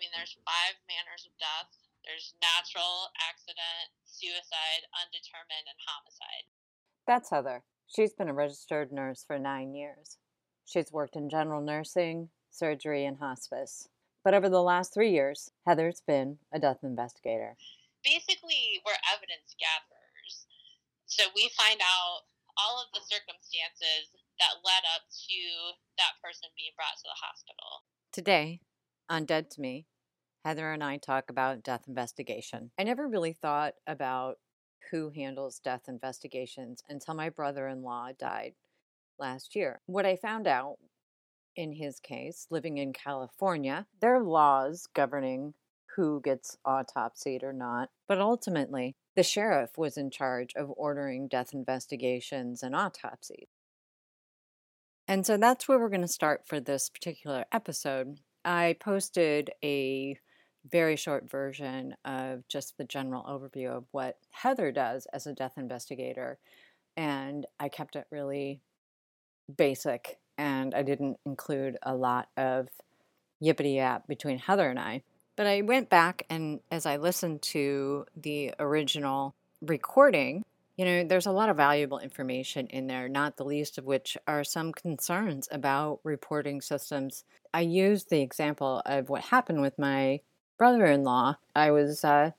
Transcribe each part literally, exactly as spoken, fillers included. I mean, there's five manners of death. There's natural, accident, suicide, undetermined, and homicide. That's Heather. She's been a registered nurse for nine years. She's worked in general nursing, surgery, and hospice. But over the last three years, Heather's been a death investigator. Basically, we're evidence gatherers. So we find out all of the circumstances that led up to that person being brought to the hospital. Today, on Dead to Me, Heather and I talk about death investigation. I never really thought about who handles death investigations until my brother-in-law died last year. What I found out, in his case, living in California, there are laws governing who gets autopsied or not. But ultimately, the sheriff was in charge of ordering death investigations and autopsies. And so that's where we're going to start for this particular episode. I posted a very short version of just the general overview of what Heather does as a death investigator, and I kept it really basic, and I didn't include a lot of yippity-yap between Heather and I. But I went back, and as I listened to the original recording, you know, there's a lot of valuable information in there, not the least of which are some concerns about reporting systems. I used the example of what happened with my brother-in-law. I was uh,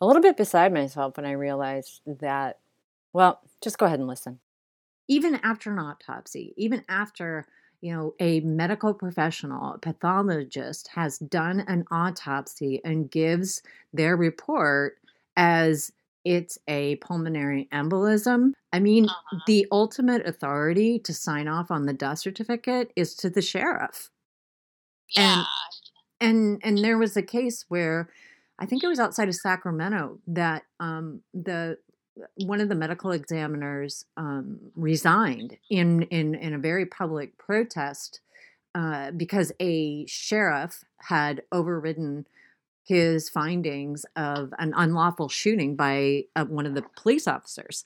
a little bit beside myself when I realized that, well, just go ahead and listen. Even after an autopsy, even after, you know, a medical professional, a pathologist has done an autopsy and gives their report as it's a pulmonary embolism. I mean, uh-huh. The ultimate authority to sign off on the death certificate is to the sheriff. Yeah. And, and and there was a case where I think it was outside of Sacramento that um, the one of the medical examiners um, resigned in, in in a very public protest uh, because a sheriff had overridden his findings of an unlawful shooting by uh, one of the police officers.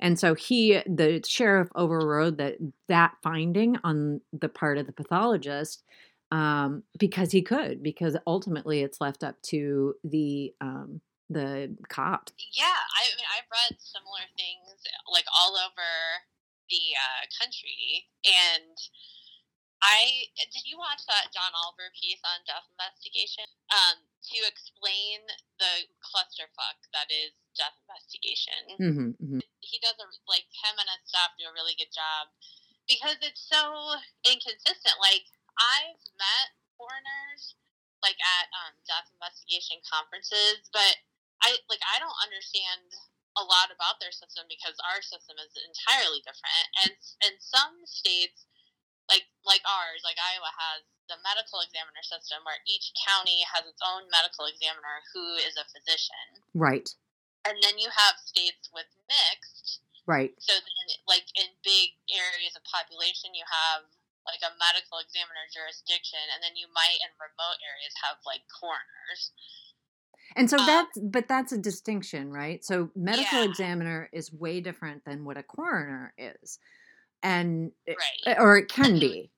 And so he, the sheriff overrode that that finding on the part of the pathologist. Um, because he could, because ultimately it's left up to the um, the cop. Yeah, I mean, I've read similar things like all over the uh, country, and I did you watch that John Oliver piece on death investigation um, to explain the clusterfuck that is death investigation? Mm-hmm, mm-hmm. He does a, like him and his staff do a really good job because it's so inconsistent, like. I've met foreigners, like, at um, death investigation conferences, but, I like, I don't understand a lot about their system because our system is entirely different. And in some states, like like ours, like Iowa has the medical examiner system where each county has its own medical examiner who is a physician. Right. And then you have states with mixed. Right. So, then, like, in big areas of population, you have like a medical examiner jurisdiction, and then you might in remote areas have like coroners. And so um, that's, but that's a distinction, right? So medical yeah. examiner is way different than what a coroner is. And, right. or it can be.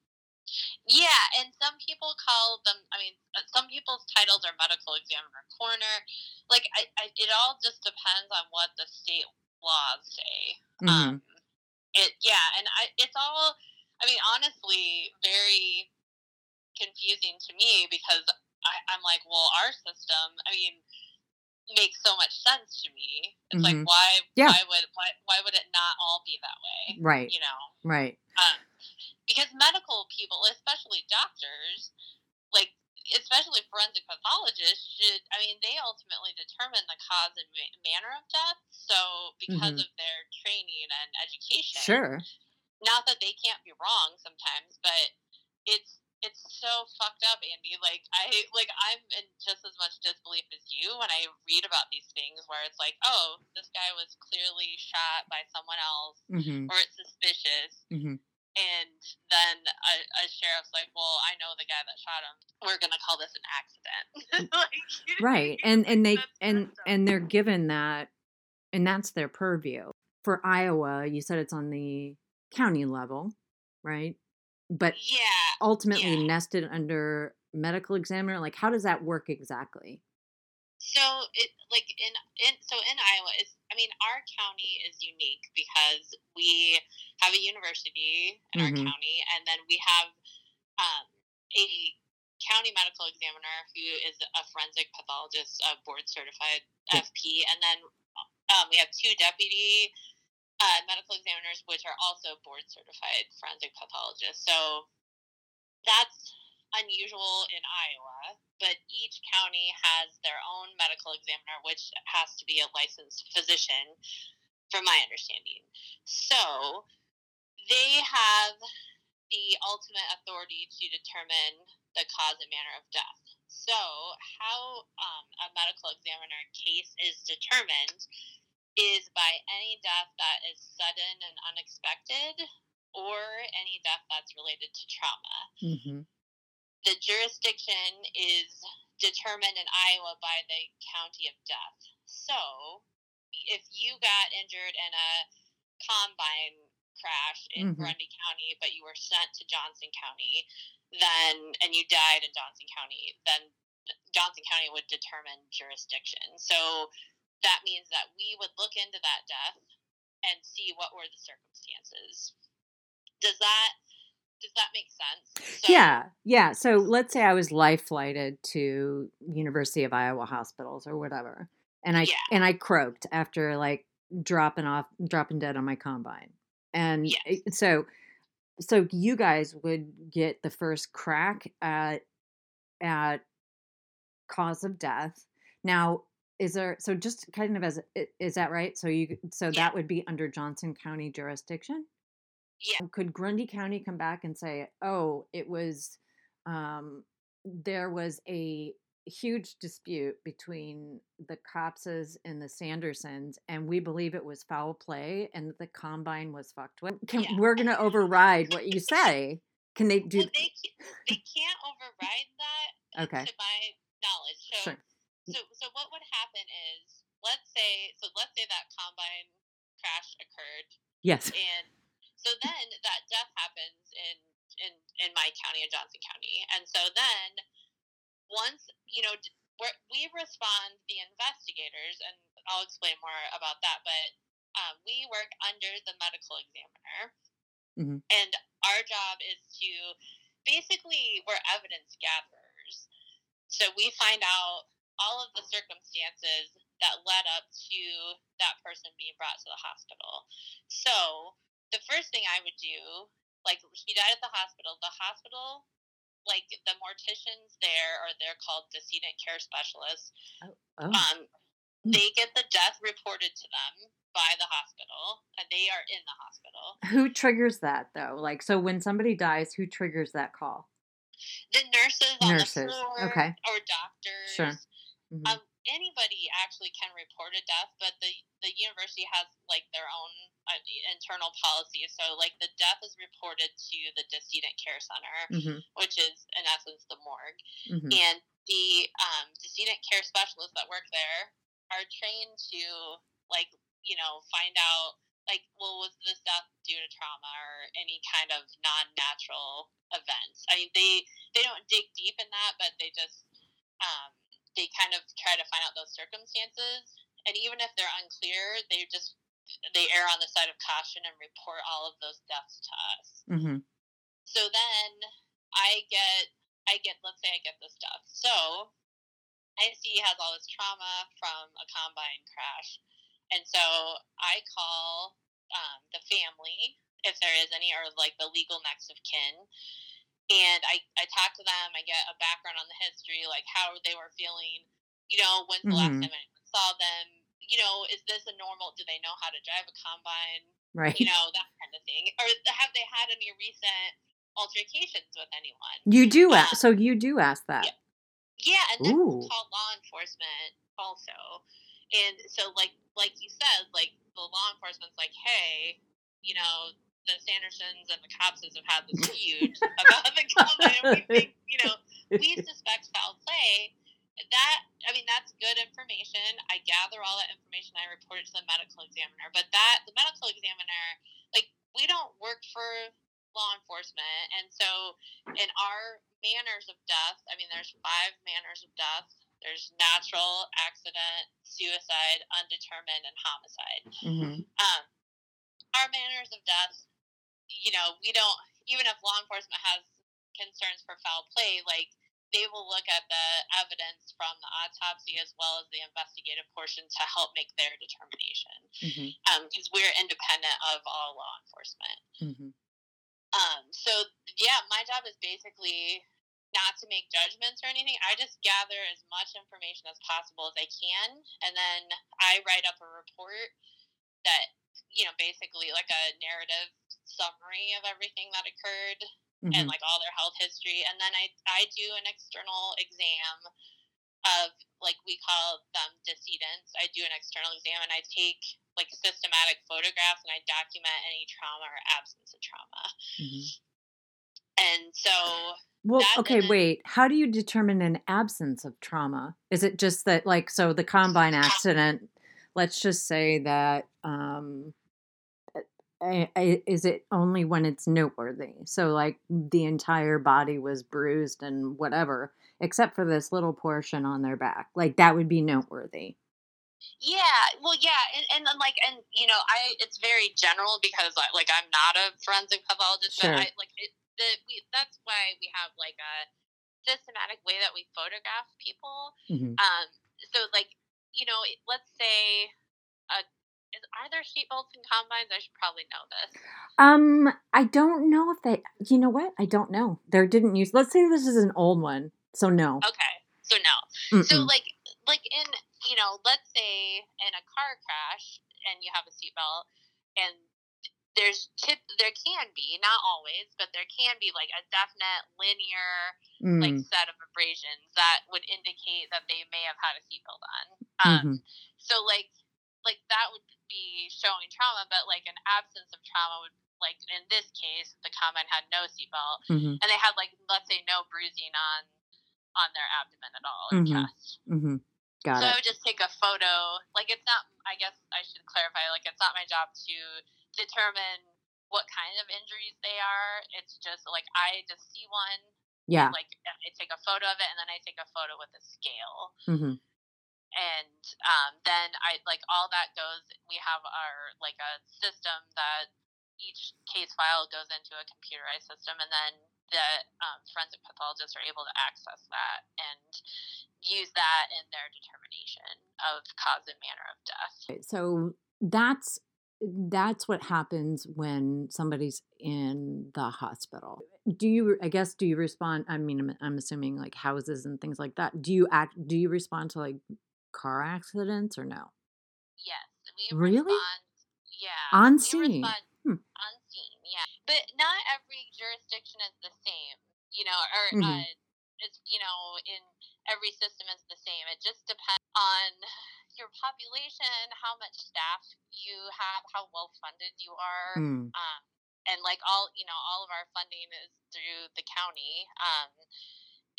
Yeah. And some people call them, I mean, some people's titles are medical examiner, coroner. Like I, I it all just depends on what the state laws say. Mm-hmm. Um, it, yeah. And I, it's all, I mean, honestly, very confusing to me because I, I'm like, well, our system, I mean, makes so much sense to me. It's mm-hmm. like, why, yeah. why would, why, why would it not all be that way? Right. You know? Right. Um, because medical people, especially doctors, like, especially forensic pathologists should, I mean, they ultimately determine the cause and ma- manner of death. So because mm-hmm. of their training and education. Sure. Not that they can't be wrong sometimes, but it's it's so fucked up, Andy. Like I like I'm in just as much disbelief as you when I read about these things where it's like, oh, this guy was clearly shot by someone else, mm-hmm. or it's suspicious, mm-hmm. and then a, a sheriff's like, well, I know the guy that shot him. We're gonna call this an accident, like, right? And and they and and they're given that, and that's their purview for Iowa. You said it's on the county level, right? But yeah, ultimately yeah. nested under medical examiner? Like, how does that work exactly? So it like in, in so in Iowa, it's, I mean, our county is unique because we have a university in mm-hmm. our county, and then we have um, a county medical examiner who is a forensic pathologist, a board certified F P, and then um, we have two deputy uh, medical examiners, which are also board certified forensic pathologists. So that's unusual in Iowa, but each county has their own medical examiner, which has to be a licensed physician, from my understanding. So they have the ultimate authority to determine the cause and manner of death. So how um, a medical examiner case is determined is by any death that is sudden and unexpected, or any death that's related to trauma. Mm-hmm. The jurisdiction is determined in Iowa by the county of death. So if you got injured in a combine crash in mm-hmm. Grundy County, but you were sent to Johnson County, then and you died in Johnson County, then Johnson County would determine jurisdiction. So that means that we would look into that death and see what were the circumstances. Does that... Does that make sense? So, yeah, yeah. So let's say I was life flighted to University of Iowa hospitals or whatever, and I yeah. and I croaked after like dropping off, dropping dead on my combine, and yes. so so you guys would get the first crack at at cause of death. Now, is there so just kind of as is that right? So you so yeah. that would be under Johnson County jurisdiction. Yeah. Could Grundy County come back and say, oh, it was, um, there was a huge dispute between the Copses and the Sandersons, and we believe it was foul play and the combine was fucked with? Can, yeah. We're going to override what you say. Can they do well, they, they can't override that, okay. to my knowledge. So, sure. so, so what would happen is, let's say, so let's say that combine crash occurred. Yes. And so then that death happens in, in, in my county, in Johnson County. And so then once, you know, we're, we respond, the investigators, and I'll explain more about that, but um, we work under the medical examiner. Mm-hmm. And our job is to basically, we're evidence gatherers. So we find out all of the circumstances that led up to that person being brought to the hospital. So the first thing I would do, like, he died at the hospital. The hospital, like, the morticians there, or they're called decedent care specialists, oh, oh. Um, they get the death reported to them by the hospital, and they are in the hospital. Who triggers that, though? Like, so when somebody dies, who triggers that call? The nurses on nurses. the floor, okay. or doctors. Sure. Mm-hmm. Um, anybody actually can report a death, but the, the university has, like, their own uh, internal policy. So, like, the death is reported to the decedent care center, mm-hmm. which is, in essence, the morgue. Mm-hmm. And the um, decedent care specialists that work there are trained to, like, you know, find out, like, well, was this death due to trauma or any kind of non-natural events? I mean, they, they don't dig deep in that, but they just... Um, they kind of try to find out those circumstances, and even if they're unclear, they just, they err on the side of caution and report all of those deaths to us. Mm-hmm. So then I get, I get, let's say I get this death. So I C has all this trauma from a combine crash. And so I call um, the family, if there is any, or like the legal next of kin. And I, I talk to them, I get a background on the history, like how they were feeling, you know, when's the mm-hmm. last time anyone saw them, you know, is this a normal, do they know how to drive a combine, right? You know, that kind of thing. Or have they had any recent altercations with anyone? You do ask, um, so you do ask that. Yeah, yeah, and then we'll call law enforcement also. And so, like, like you said, like, the law enforcement's like, hey, you know, the Sandersons and the Copses have had this feud about the combine. We think, you know, we suspect foul play. That, I mean, that's good information. I gather all that information. I report it to the medical examiner. But that, the medical examiner, like, we don't work for law enforcement. And so in our manners of death, I mean, there's five manners of death. There's natural, accident, suicide, undetermined, and homicide. Mm-hmm. Um, our manners of death, you know, we don't, even if law enforcement has concerns for foul play, like, they will look at the evidence from the autopsy as well as the investigative portion to help make their determination. Mm-hmm. Um, because we're independent of all law enforcement. Mm-hmm. Um, so, yeah, my job is basically not to make judgments or anything. I just gather as much information as possible as I can, and then I write up a report that, you know, basically like a narrative summary of everything that occurred, mm-hmm. and like all their health history. And then I, I do an external exam of, like, we call them decedents. I do an external exam, and I take like systematic photographs, and I document any trauma or absence of trauma. Mm-hmm. And so... Well, okay, wait. How do you determine an absence of trauma? Is it just that, like, so the combine accident, let's just say that, um, I, I, is it only when it's noteworthy? So, like, the entire body was bruised and whatever, except for this little portion on their back. Like, that would be noteworty. Yeah, well, yeah, and, and then, like, and, you know, I, it's very general because, I, like, I'm not a forensic pathologist, sure. but, I, like, it, The, we, that's why we have, like, a systematic way that we photograph people. Mm-hmm. Um, so, like, you know, let's say, uh, is, are there seatbelts in combines? I should probably know this. Um, I don't know if they, you know what? I don't know. There didn't use, let's say this is an old one. So, no. Okay. So, no. Mm-mm. So, like, like in, you know, let's say in a car crash and you have a seatbelt and There's tip, there can be, not always, but there can be, like, a definite linear, mm. like, set of abrasions that would indicate that they may have had a seatbelt on. Um, mm-hmm. So, like, like, that would be showing trauma, but, like, an absence of trauma would, like, in this case, the combine had no seatbelt, mm-hmm. and they had, like, let's say no bruising on on their abdomen at all, mm-hmm. or chest. Mm-hmm. Got so it. I would just take a photo. Like, it's not, I guess I should clarify, like, it's not my job to determine what kind of injuries they are. It's just, like, I just see one. Yeah. Like, I take a photo of it, and then I take a photo with a scale. Mm-hmm. And um, then I, like, all that goes, we have our, like, a system that each case file goes into a computerized system, and then the um, forensic pathologists are able to access that and use that in their determination of cause and manner of death. So that's that's what happens when somebody's in the hospital. Do you, I guess, do you respond, I mean, I'm, I'm assuming, like, houses and things like that. Do you act, do you respond to, like, car accidents or no? Yes. We really? Respond, yeah. On scene? Hmm. On scene, yeah. But not every jurisdiction is the same, you know, or, mm-hmm. uh, it's, you know, in every system is the same. It just depends on your population, how much staff you have, how well funded you are, mm. um, and like all, you know, all of our funding is through the county, um,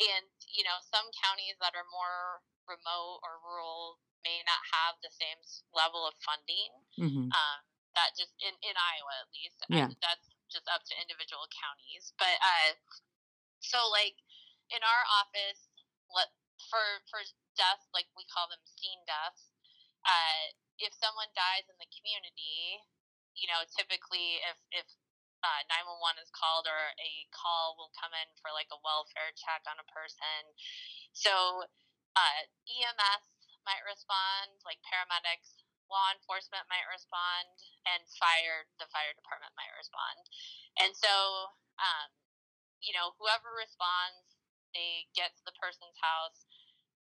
and, you know, some counties that are more remote or rural may not have the same level of funding, mm-hmm. um, that just, in, in Iowa at least, yeah. I, that's just up to individual counties, but, uh, so, like, in our office, Let, for for deaths, like, we call them scene deaths, uh, if someone dies in the community, you know, typically if, if uh, nine one one is called or a call will come in for, like, a welfare check on a person, so uh, E M S might respond, like, paramedics, law enforcement might respond, and fire, the fire department might respond. And so, um, you know, whoever responds, they get to the person's house.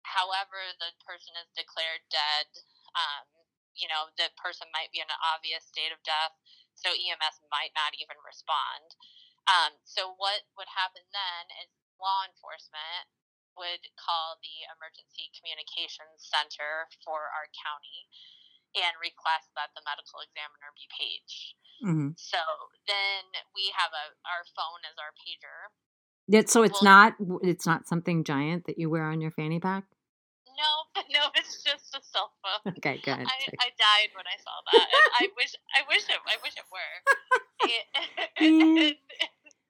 However, the person is declared dead. Um, you know, the person might be in an obvious state of death, so E M S might not even respond. Um, so what would happen then is law enforcement would call the Emergency Communications Center for our county and request that the medical examiner be paged. Mm-hmm. So then we have a, our phone as our pager. That, so it's well, not it's not something giant that you wear on your fanny pack? No, no, it's just a cell phone. Okay, good. I, I died when I saw that. I wish I wish it I wish it were. and, and, and,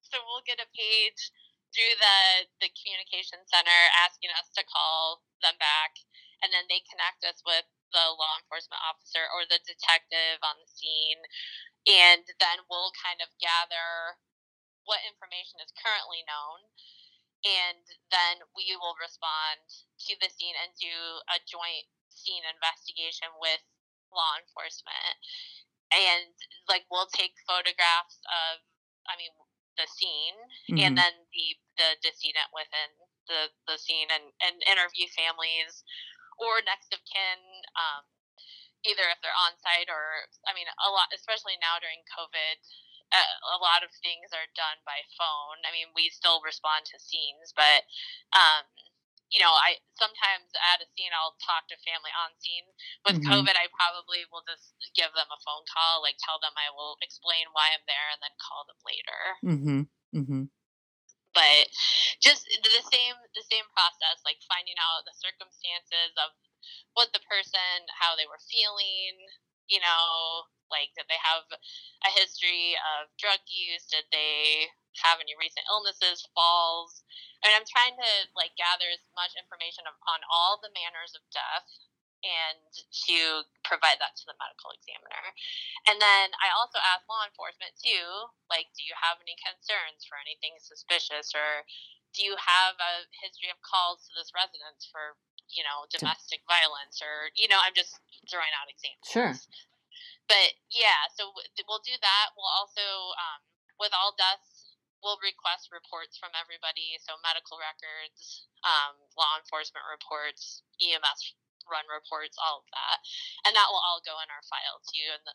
so we'll get a page through the, the communication center asking us to call them back, and then they connect us with the law enforcement officer or the detective on the scene, and then we'll kind of gather what information is currently known, and then we will respond to the scene and do a joint scene investigation with law enforcement. And like, we'll take photographs of, I mean, the scene, mm-hmm. and then the, the decedent within the, the scene, and, and interview families or next of kin, um, either if they're on site or, I mean, a lot, especially now during COVID, uh, a lot of things are done by phone. I mean, we still respond to scenes, but, um, you know, I sometimes at a scene, I'll talk to family on scene. With mm-hmm. COVID, I probably will just give them a phone call, like tell them I will explain why I'm there and then call them later. Mm-hmm. Mm-hmm. But just the same, the same process, like finding out the circumstances of what the person, how they were feeling, you know, like, did they have a history of drug use? Did they have any recent illnesses, falls? I mean, I'm trying to, like, gather as much information of, on all the manners of death and to provide that to the medical examiner. And then I also ask law enforcement, too, like, do you have any concerns for anything suspicious? Or do you have a history of calls to this residence for, you know, domestic Dom- violence? Or, you know, I'm just throwing out examples. Sure. But yeah, so we'll do that. We'll also, um, with all deaths, we'll request reports from everybody. So medical records, um, law enforcement reports, E M S run reports, all of that. And that will all go in our file too, and the,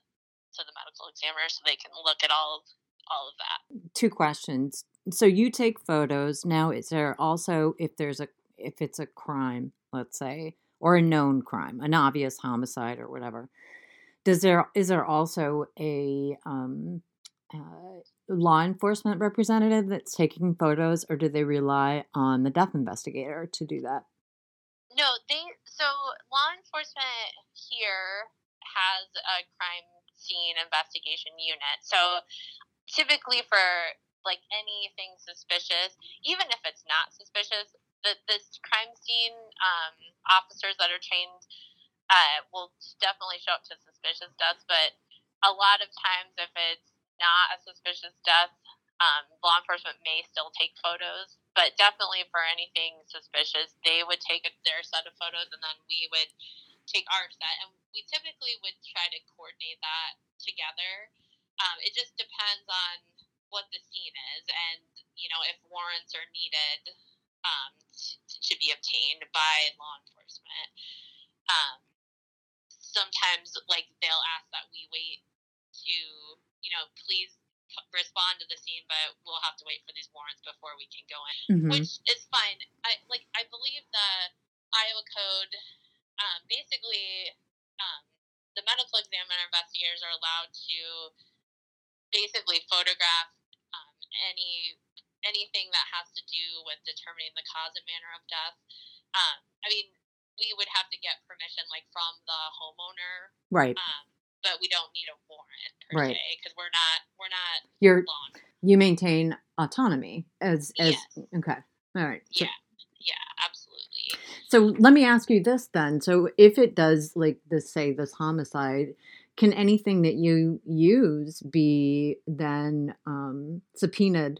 to the medical examiner, so they can look at all, all of that. Two questions. So you take photos. Now, is there also, if there's a, if it's a crime, let's say, or a known crime, an obvious homicide or whatever, Does there is there also a um, uh, law enforcement representative that's taking photos, or do they rely on the death investigator to do that? No, they so law enforcement here has a crime scene investigation unit. So typically for like anything suspicious, even if it's not suspicious, the this crime scene um, officers that are trained Uh, will definitely show up to suspicious deaths, but a lot of times if it's not a suspicious death, um, law enforcement may still take photos, but definitely for anything suspicious, they would take their set of photos and then we would take our set, and we typically would try to coordinate that together. Um, it just depends on what the scene is and, you know, if warrants are needed um, t- to be obtained by law enforcement. Um, Sometimes, like, they'll ask that we wait to, you know, please respond to the scene, but we'll have to wait for these warrants before we can go in, mm-hmm. which is fine. I, like, I believe the Iowa Code, um, basically, um, the medical examiner investigators are allowed to basically photograph um, any anything that has to do with determining the cause and manner of death. Um, I mean, we would have to get permission, like, from the homeowner. Right. Um, but we don't need a warrant, per right. se, because we're not, we're not You're, long. You maintain autonomy as, as yes. okay. All right. So, yeah. Yeah, absolutely. So let me ask you this then. So if it does, like, this, say, this homicide, can anything that you use be then um, subpoenaed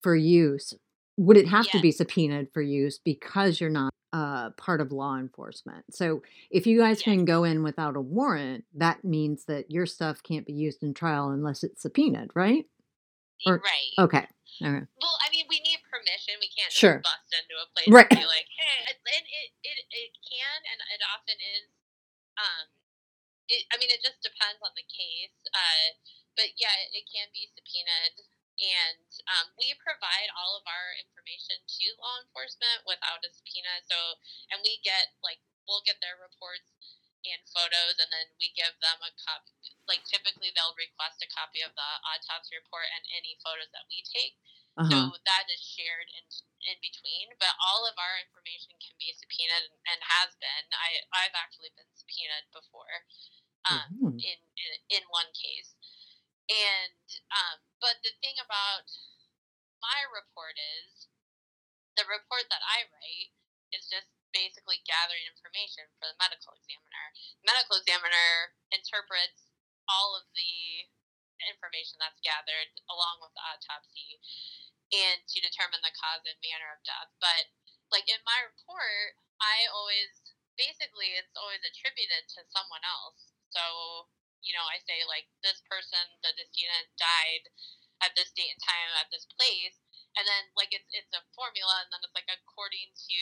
for use? Would it have yes. to be subpoenaed for use because you're not Uh, part of law enforcement? So if you guys yeah. can go in without a warrant, that means that your stuff can't be used in trial unless it's subpoenaed, right? Or, right. Okay. All right. Well, I mean, we need permission. We can't sure. just bust into a place right. and be like, hey, and it, it, it can, and it often is. Um, it, I mean, it just depends on the case. Uh, but yeah, it, it can be subpoenaed. And um, we provide all of our information to law enforcement without a subpoena. So, and we get, like, we'll get their reports and photos, and then we give them a copy. Like, typically they'll request a copy of the autopsy report and any photos that we take. Uh-huh. So that is shared in in between. But all of our information can be subpoenaed and, and has been. I, I've actually been subpoenaed before um, mm-hmm. in, in in one case. And, um, but the thing about my report is the report that I write is just basically gathering information for the medical examiner. The medical examiner interprets all of the information that's gathered along with the autopsy and to determine the cause and manner of death. But like in my report, I always basically it's always attributed to someone else. So, you know, I say like this person, the decedent, died at this date and time at this place, and then like it's it's a formula, and then it's like according to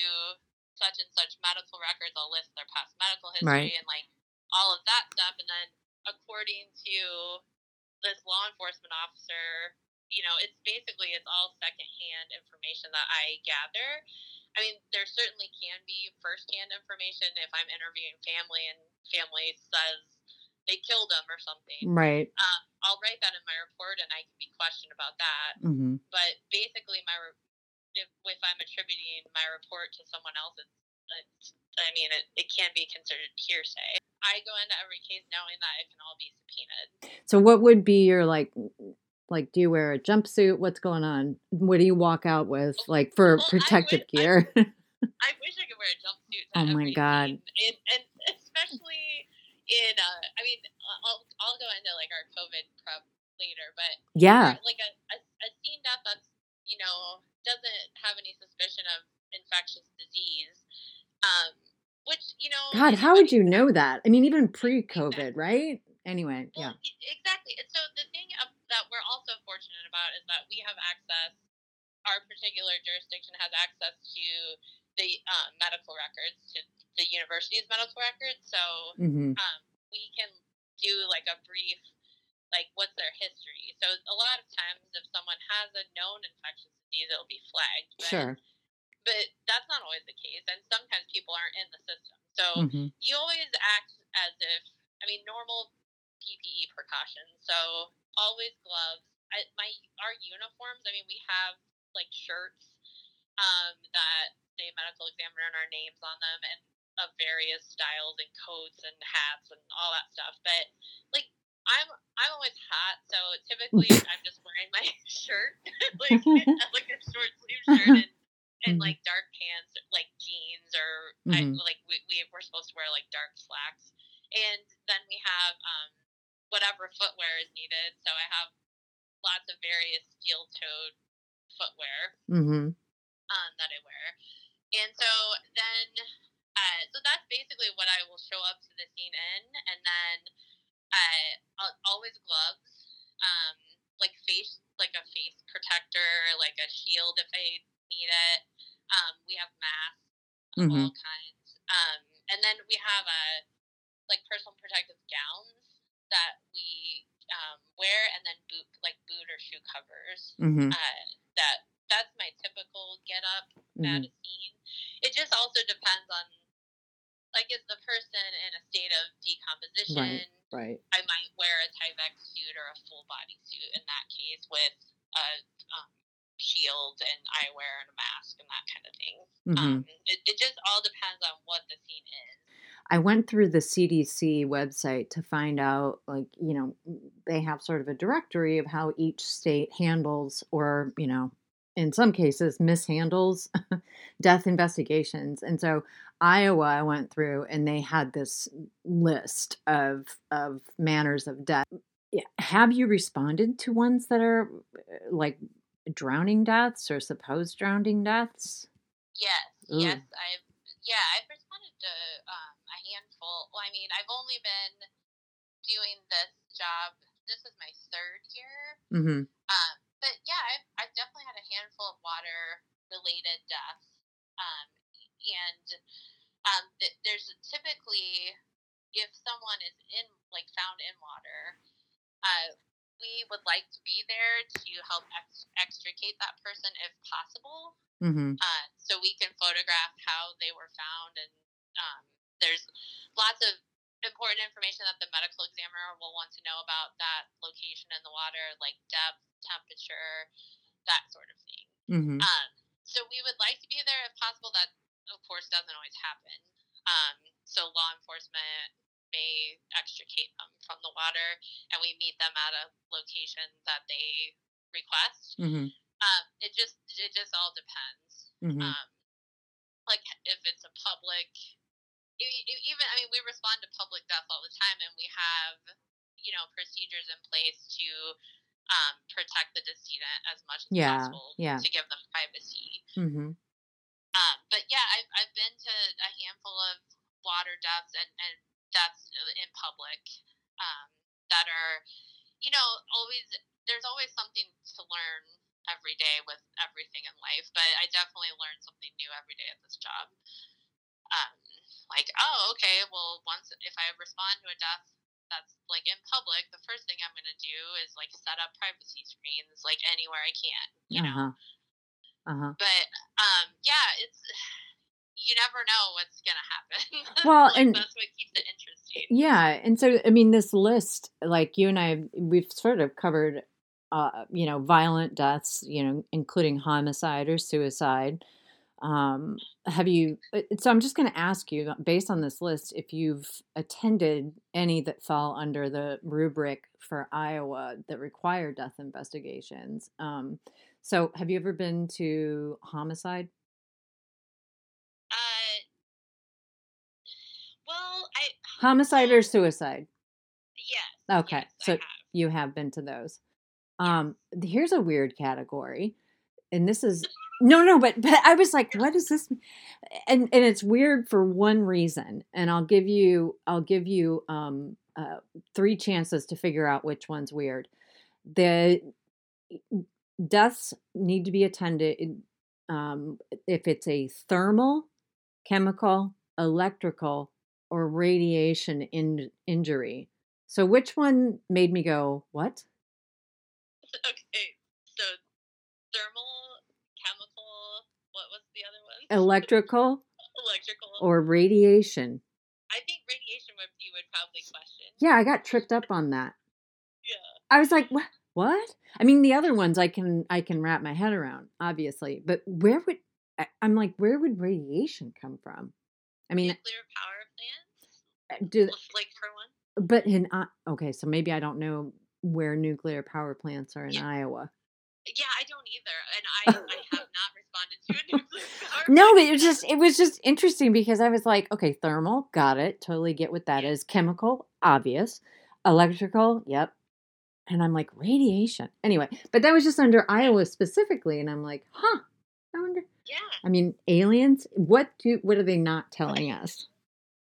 such and such medical records, I'll list their past medical history, right, and like all of that stuff, and then according to this law enforcement officer, you know, it's basically it's all secondhand information that I gather. I mean, there certainly can be firsthand information if I'm interviewing family and family says they killed him or something. Right. Um, I'll write that in my report, and I can be questioned about that. Mm-hmm. But basically, my re- if, if I'm attributing my report to someone else, it's, it's I mean, it, it can be considered hearsay. I go into every case knowing that it can all be subpoenaed. So, what would be your like? Like, do you wear a jumpsuit? What's going on? What do you walk out with, like, for well, protective I wish, gear? I, I wish I could wear a jumpsuit. Oh my god! And, and especially in, uh, I mean, I'll I'll go into like our COVID prep later, but yeah, like a a, a seen death that's, you know, doesn't have any suspicion of infectious disease, um, which, you know, God, how would you know that? I mean, even pre-COVID, right? Anyway, well, yeah, exactly. So the thing that we're also fortunate about is that we have access. Our particular jurisdiction has access to the uh, medical records, to the university's medical records. So mm-hmm. um, we can do like a brief, like what's their history. So a lot of times, if someone has a known infectious disease, it'll be flagged. But, sure, but that's not always the case, and sometimes people aren't in the system. So mm-hmm. you always act as if. I mean, normal P P E precautions, so always gloves. I, my Our uniforms, I mean, we have, like, shirts um, that say medical examiner and our names on them, and of various styles and coats and hats and all that stuff. But, like, I'm I'm always hot, so typically I'm just wearing my shirt, like, like a short sleeve shirt and, and mm-hmm. like, dark pants, like jeans, or, mm-hmm. I, like, we, we we're supposed to wear, like, dark slacks. And then we have um, whatever footwear is needed. So I have lots of various steel-toed footwear mm-hmm. um, that I wear. And so then, uh, so that's basically what I will show up to the scene in. And then uh, always gloves, um, like face, like a face protector, like a shield if I need it. Um, we have masks of mm-hmm. all kinds. Um, and then we have a like personal protective gowns that we um, wear, and then boot, like boot or shoe covers. Mm-hmm. Uh, that that's my typical get up at a scene. It just also depends on like is the person in a state of decomposition. Right. Right. I might wear a Tyvek suit or a full body suit in that case with a um, shield and eyewear and a mask and that kind of thing. Mm-hmm. Um, it, it just all depends on what the scene is. I went through the C D C website to find out, like, you know, they have sort of a directory of how each state handles or, you know, in some cases mishandles death investigations. And so Iowa, I went through and they had this list of of manners of death. Have you responded to ones that are like drowning deaths or supposed drowning deaths? Yes. Ooh. Yes. I've, yeah, I've responded to, um, handful. Well, I mean, I've only been doing this job. This is my third year. Mm-hmm. Um, but yeah, I've, I've definitely had a handful of water-related deaths. Um, and um, th- there's typically, if someone is in, like, found in water, uh, we would like to be there to help ex- extricate that person if possible. Mm-hmm. Uh, so we can photograph how they were found and. Um, There's lots of important information that the medical examiner will want to know about that location in the water, like depth, temperature, that sort of thing. Mm-hmm. Um, so we would like to be there if possible. That, of course, doesn't always happen. Um, so law enforcement may extricate them from the water, and we meet them at a location that they request. Mm-hmm. Um, it just it just all depends. Mm-hmm. Um, like if it's a public, even, I mean, we respond to public death all the time, and we have, you know, procedures in place to um, protect the decedent as much as yeah, possible yeah. to give them privacy. Mm-hmm. Um, but yeah, I've, I've been to a handful of water deaths and, and deaths in public um, that are, you know, always, there's always something to learn every day with everything in life, but I definitely learn something new every day at this job. Um, like, oh, okay, well, once, if I respond to a death that's, like, in public, the first thing I'm going to do is, like, set up privacy screens, like, anywhere I can, you uh-huh. know? Uh-huh. But, um, yeah, it's, you never know what's going to happen. Well, like, and that's what keeps it interesting. Yeah, and so, I mean, this list, like, you and I, we've sort of covered Uh, you know, violent deaths, you know, including homicide or suicide. Um, have you, so I'm just going to ask you, based on this list, if you've attended any that fall under the rubric for Iowa that require death investigations. Um, so have you ever been to homicide? Uh, well, I... Homicide or suicide? Yes. Okay, yes, so have. You have been to those. Um, here's a weird category, and this is, no, no, but, but I was like, what is this? And, and it's weird for one reason. And I'll give you, I'll give you, um, uh, three chances to figure out which one's weird. The deaths need to be attended, um, if it's a thermal, chemical, electrical, or radiation in- injury. So which one made me go, what? Okay, so thermal, chemical, what was the other one? Electrical. Electrical. Or radiation. I think radiation would you would probably question. Yeah, I got tripped up on that. Yeah. I was like, what? What? I mean, the other ones I can I can wrap my head around, obviously, but where would I'm like, where would radiation come from? I mean, nuclear power plants. Do like for one. But in okay, so maybe I don't know where nuclear power plants are in yeah. Iowa. Yeah, I don't either. And I, I have not responded to a nuclear power plant. No, but it was just it was just interesting because I was like, okay, thermal, got it. Totally get what that yeah. is. Chemical, obvious. Electrical, yep. And I'm like, radiation. Anyway, but that was just under Iowa specifically, and I'm like, huh, I wonder. Yeah. I mean, aliens, what do what are they not telling us?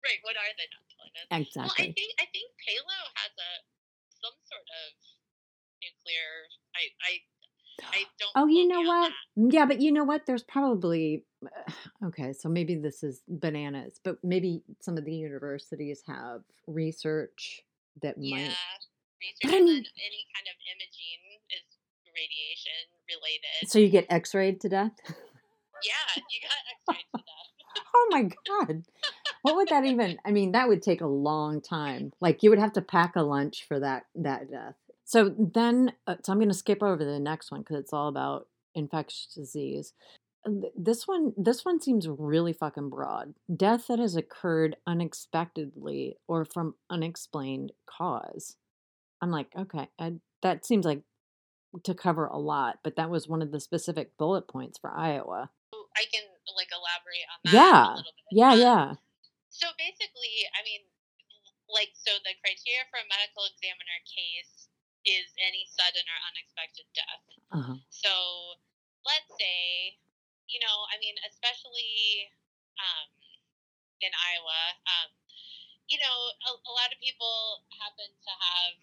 Right, what are they not telling us? Exactly. Well, I think I think Palo has a some sort of nuclear, I I, I don't know. Oh, you know what? That. Yeah, but you know what? There's probably, okay, so maybe this is bananas, but maybe some of the universities have research that yeah, might. Yeah, research on any kind of imaging is radiation related. So you get x-rayed to death? Yeah, you got x-rayed to death. Oh my God. What would that even, I mean, that would take a long time. Like you would have to pack a lunch for that, that death. So then, uh, so I'm going to skip over to the next one because it's all about infectious disease. This one, this one seems really fucking broad. Death that has occurred unexpectedly or from unexplained cause. I'm like, okay, I, that seems like to cover a lot, but that was one of the specific bullet points for Iowa. I can like elaborate on that yeah. a little bit. Yeah, yeah, yeah. So basically, I mean, like, so the criteria for a medical examiner case is any sudden or unexpected death. Uh-huh. So let's say, you know, I mean, especially um, in Iowa, um, you know, a, a lot of people happen to have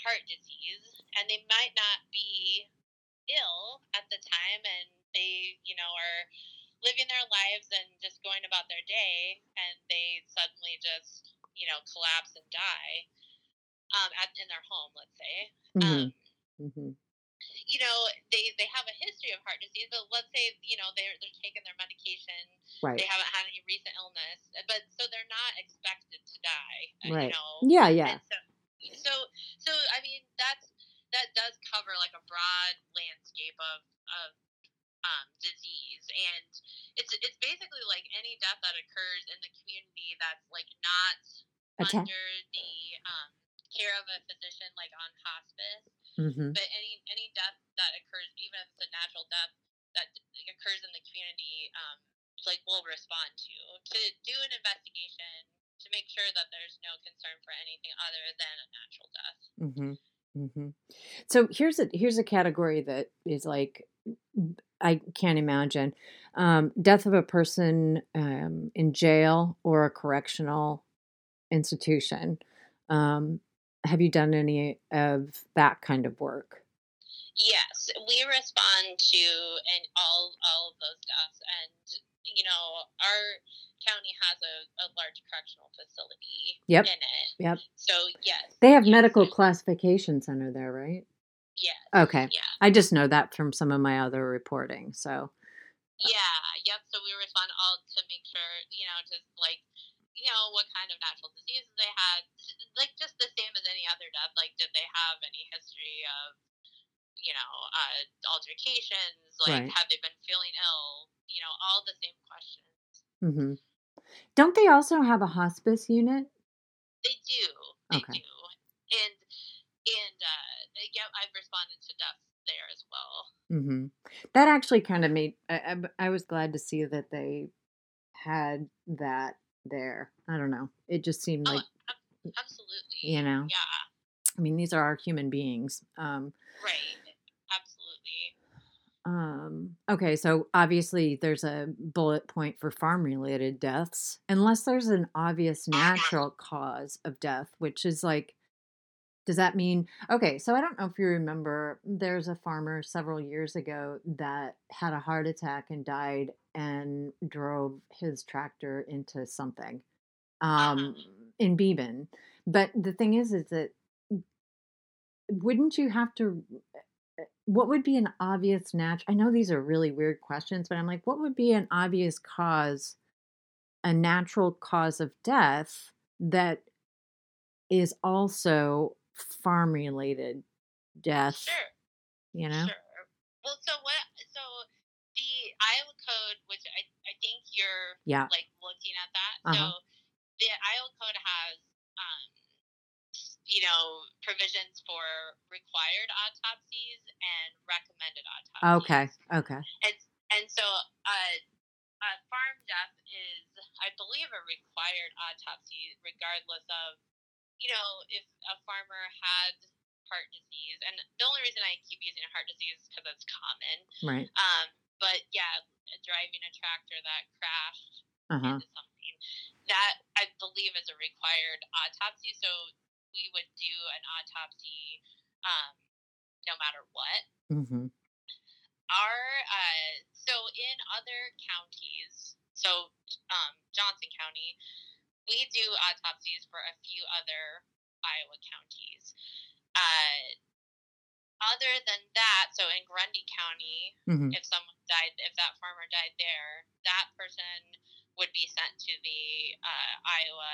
heart disease and they might not be ill at the time, and they, you know, are living their lives and just going about their day, and they suddenly just, you know, collapse and die um, at, in their home, let's say. Mm-hmm. Um, mm-hmm. You know, they, they have a history of heart disease, but let's say, you know, they're, they're taking their medication. Right. They haven't had any recent illness, but so they're not expected to die. Right. You know? Yeah, yeah. And so, so, so, I mean, that's, that does cover like a broad landscape of, of, Um, disease, and it's it's basically like any death that occurs in the community that's like not okay. under the um, care of a physician, like on hospice. Mm-hmm. But any any death that occurs, even if it's a natural death that occurs in the community, like we'll respond to, to do an investigation to make sure that there's no concern for anything other than a natural death. Mm-hmm. Mm-hmm. So here's a here's a category that is like, I can't imagine, um, death of a person um, in jail or a correctional institution. Um, have you done any of that kind of work? Yes, we respond to and all all of those deaths, and you know our county has a, a large correctional facility yep. in it. Yep. So yes, they have yes. medical classification center there, right? Yeah. Okay. Yeah. I just know that from some of my other reporting. So. Yeah. Yep. So we respond all to make sure you know to like. You know, what kind of natural diseases they had, like just the same as any other death. Like, did they have any history of, you know, uh, altercations? Like, right. have they been feeling ill? You know, all the same questions. Mm-hmm. Don't they also have a hospice unit? They do. They okay. do. And, and, uh, yeah, I've responded to deaths there as well. Mm-hmm. That actually kind of made, I, I, I was glad to see that they had that. There, I don't know. It just seemed like, oh, absolutely, you know, yeah. I mean, these are our human beings, um, right? Absolutely. Um. Okay, so obviously, there's a bullet point for farm-related deaths, unless there's an obvious natural cause of death, which is like, does that mean? Okay, so I don't know if you remember, there's a farmer several years ago that had a heart attack and died. And drove his tractor into something um, in Beaman. But the thing is, is that wouldn't you have to, what would be an obvious natural, I know these are really weird questions, but I'm like, what would be an obvious cause, a natural cause of death that is also farm-related death? Sure. You know? Sure. Well, so what, so the Iowa Code, which I, I think you're yeah. like looking at that. Uh-huh. So the Iowa Code has, um, you know, provisions for required autopsies and recommended autopsies. Okay. Okay. And and so uh, a farm death is, I believe, a required autopsy, regardless of, you know, if a farmer had heart disease. And the only reason I keep using heart disease is because it's common. Right. Um. But yeah, driving a tractor that crashed uh-huh. into something, that I believe is a required autopsy. So we would do an autopsy um, no matter what. Mm-hmm. Our uh, so in other counties, so um, Johnson County, we do autopsies for a few other Iowa counties. Uh, Other than that, so in Grundy County, mm-hmm. if someone died, if that farmer died there, that person would be sent to the uh, Iowa,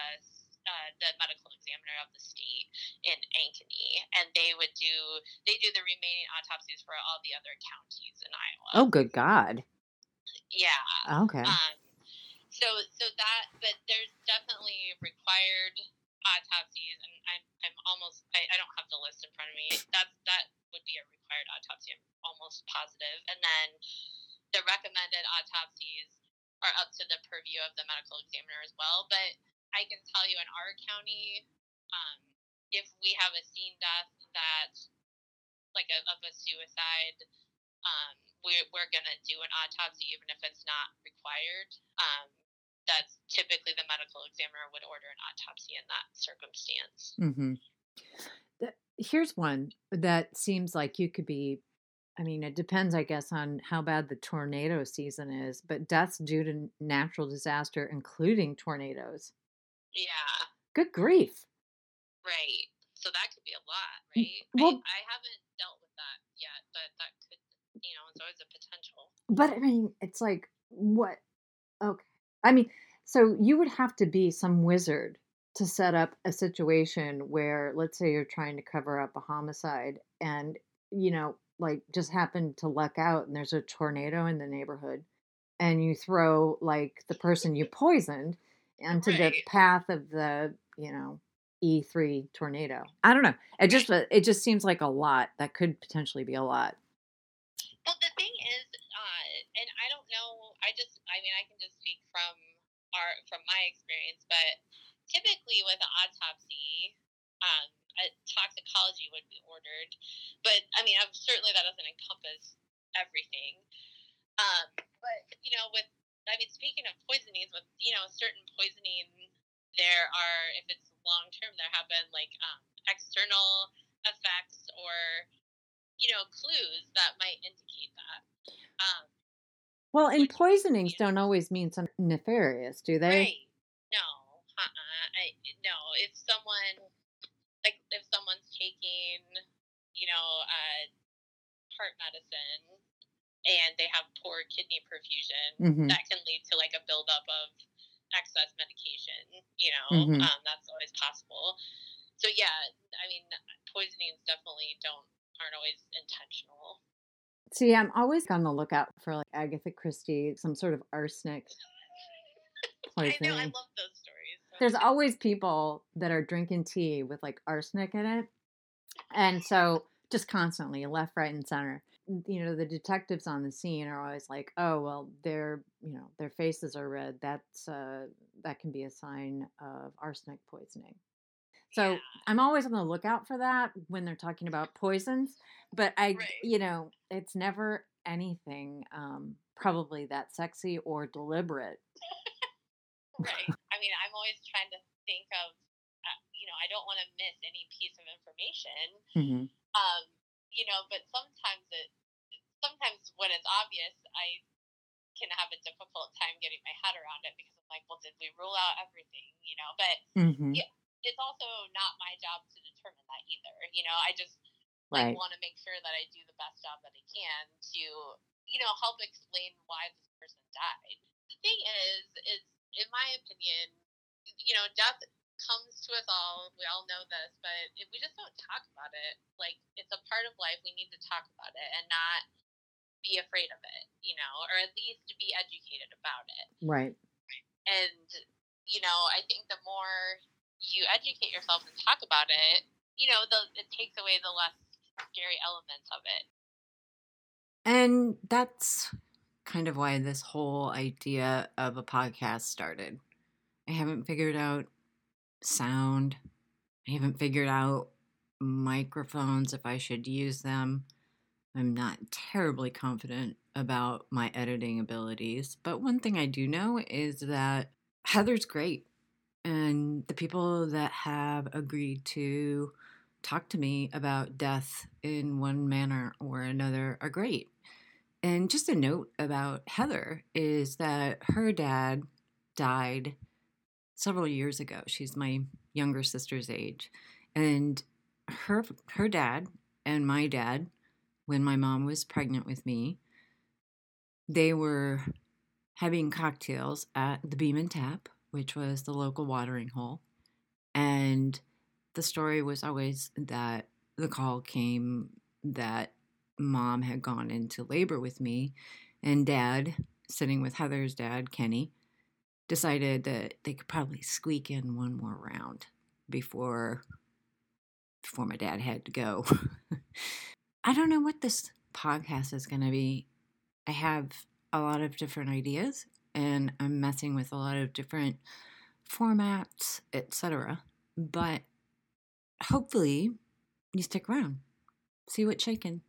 uh, the medical examiner of the state in Ankeny, and they would do they do the remaining autopsies for all the other counties in Iowa. Oh, good God! Yeah. Okay. Um, so, so that, but there's definitely required autopsies, and I'm I'm almost I, I don't have the list in front of me. That's that. Would be a required autopsy, I'm almost positive. And then the recommended autopsies are up to the purview of the medical examiner as well. But I can tell you in our county, um, if we have a scene death that, like a, of a suicide, um, we're, we're going to do an autopsy even if it's not required. Um, that's typically the medical examiner would order an autopsy in that circumstance. Mm-hmm. Here's one that seems like you could be, I mean, it depends, I guess, on how bad the tornado season is, but deaths due to natural disaster, including tornadoes. Yeah. Good grief. Right. So that could be a lot, right? Well, I, I haven't dealt with that yet, but that could, you know, it's always a potential. But, I mean, it's like, what? Okay. I mean, so you would have to be some wizard to set up a situation where, let's say you're trying to cover up a homicide and, you know, like just happen to luck out and there's a tornado in the neighborhood and you throw like the person you poisoned onto right. the path of the, you know, E three tornado. I don't know. It just, it just seems like a lot. That could potentially be a lot. Well, the thing is, uh, and I don't know, I just, I mean, I can just speak from our from my experience, but typically with an autopsy, um, a toxicology would be ordered. But I mean, I'm, certainly that doesn't encompass everything. Um, but you know, with I mean, speaking of poisonings, with you know, certain poisoning, there are, if it's long term, there have been like um, external effects or you know, clues that might indicate that. Um, Well, and poisonings don't always mean something nefarious, do they? Right. No. Uh-uh. I, no. If someone, like, if someone's taking, you know, uh, heart medicine and they have poor kidney perfusion, mm-hmm. that can lead to, like, a buildup of excess medication, you know. Mm-hmm. Um, that's always possible. So, yeah, I mean, poisonings definitely don't, aren't always intentional. See, I'm always on the lookout for like Agatha Christie, some sort of arsenic poisoning. I know, I love those stories. So. There's always people that are drinking tea with like arsenic in it. And so just constantly left, right, and center. You know, the detectives on the scene are always like, oh, well, their, you know, their faces are red. That's, uh, that can be a sign of arsenic poisoning. So yeah. I'm always on the lookout for that when they're talking about poisons, but I, right. you know, it's never anything um, probably that sexy or deliberate. Right. I mean, I'm always trying to think of, uh, you know, I don't want to miss any piece of information, mm-hmm. um, you know, but sometimes it, sometimes when it's obvious, I can have a difficult time getting my head around it because I'm like, well, did we rule out everything, you know, but mm-hmm. yeah. It's also not my job to determine that either. You know, I just like, right. want to make sure that I do the best job that I can to, you know, help explain why this person died. The thing is, is in my opinion, you know, death comes to us all. We all know this, but if we just don't talk about it, like it's a part of life. We need to talk about it and not be afraid of it, you know, or at least be educated about it. Right. And, you know, I think the more you educate yourself and talk about it, you know, the, it takes away the less scary elements of it. And that's kind of why this whole idea of a podcast started. I haven't figured out sound. I haven't figured out microphones, if I should use them. I'm not terribly confident about my editing abilities. But one thing I do know is that Heather's great. And the people that have agreed to talk to me about death in one manner or another are great. And just a note about Heather is that her dad died several years ago. She's my younger sister's age. And her her dad and my dad, when my mom was pregnant with me, they were having cocktails at the Beaman Tap, which was the local watering hole. And the story was always that the call came that mom had gone into labor with me, and dad, sitting with Heather's dad, Kenny, decided that they could probably squeak in one more round before, before my dad had to go. I don't know what this podcast is going to be. I have a lot of different ideas. And I'm messing with a lot of different formats, et cetera. But hopefully you stick around. See what's shaking.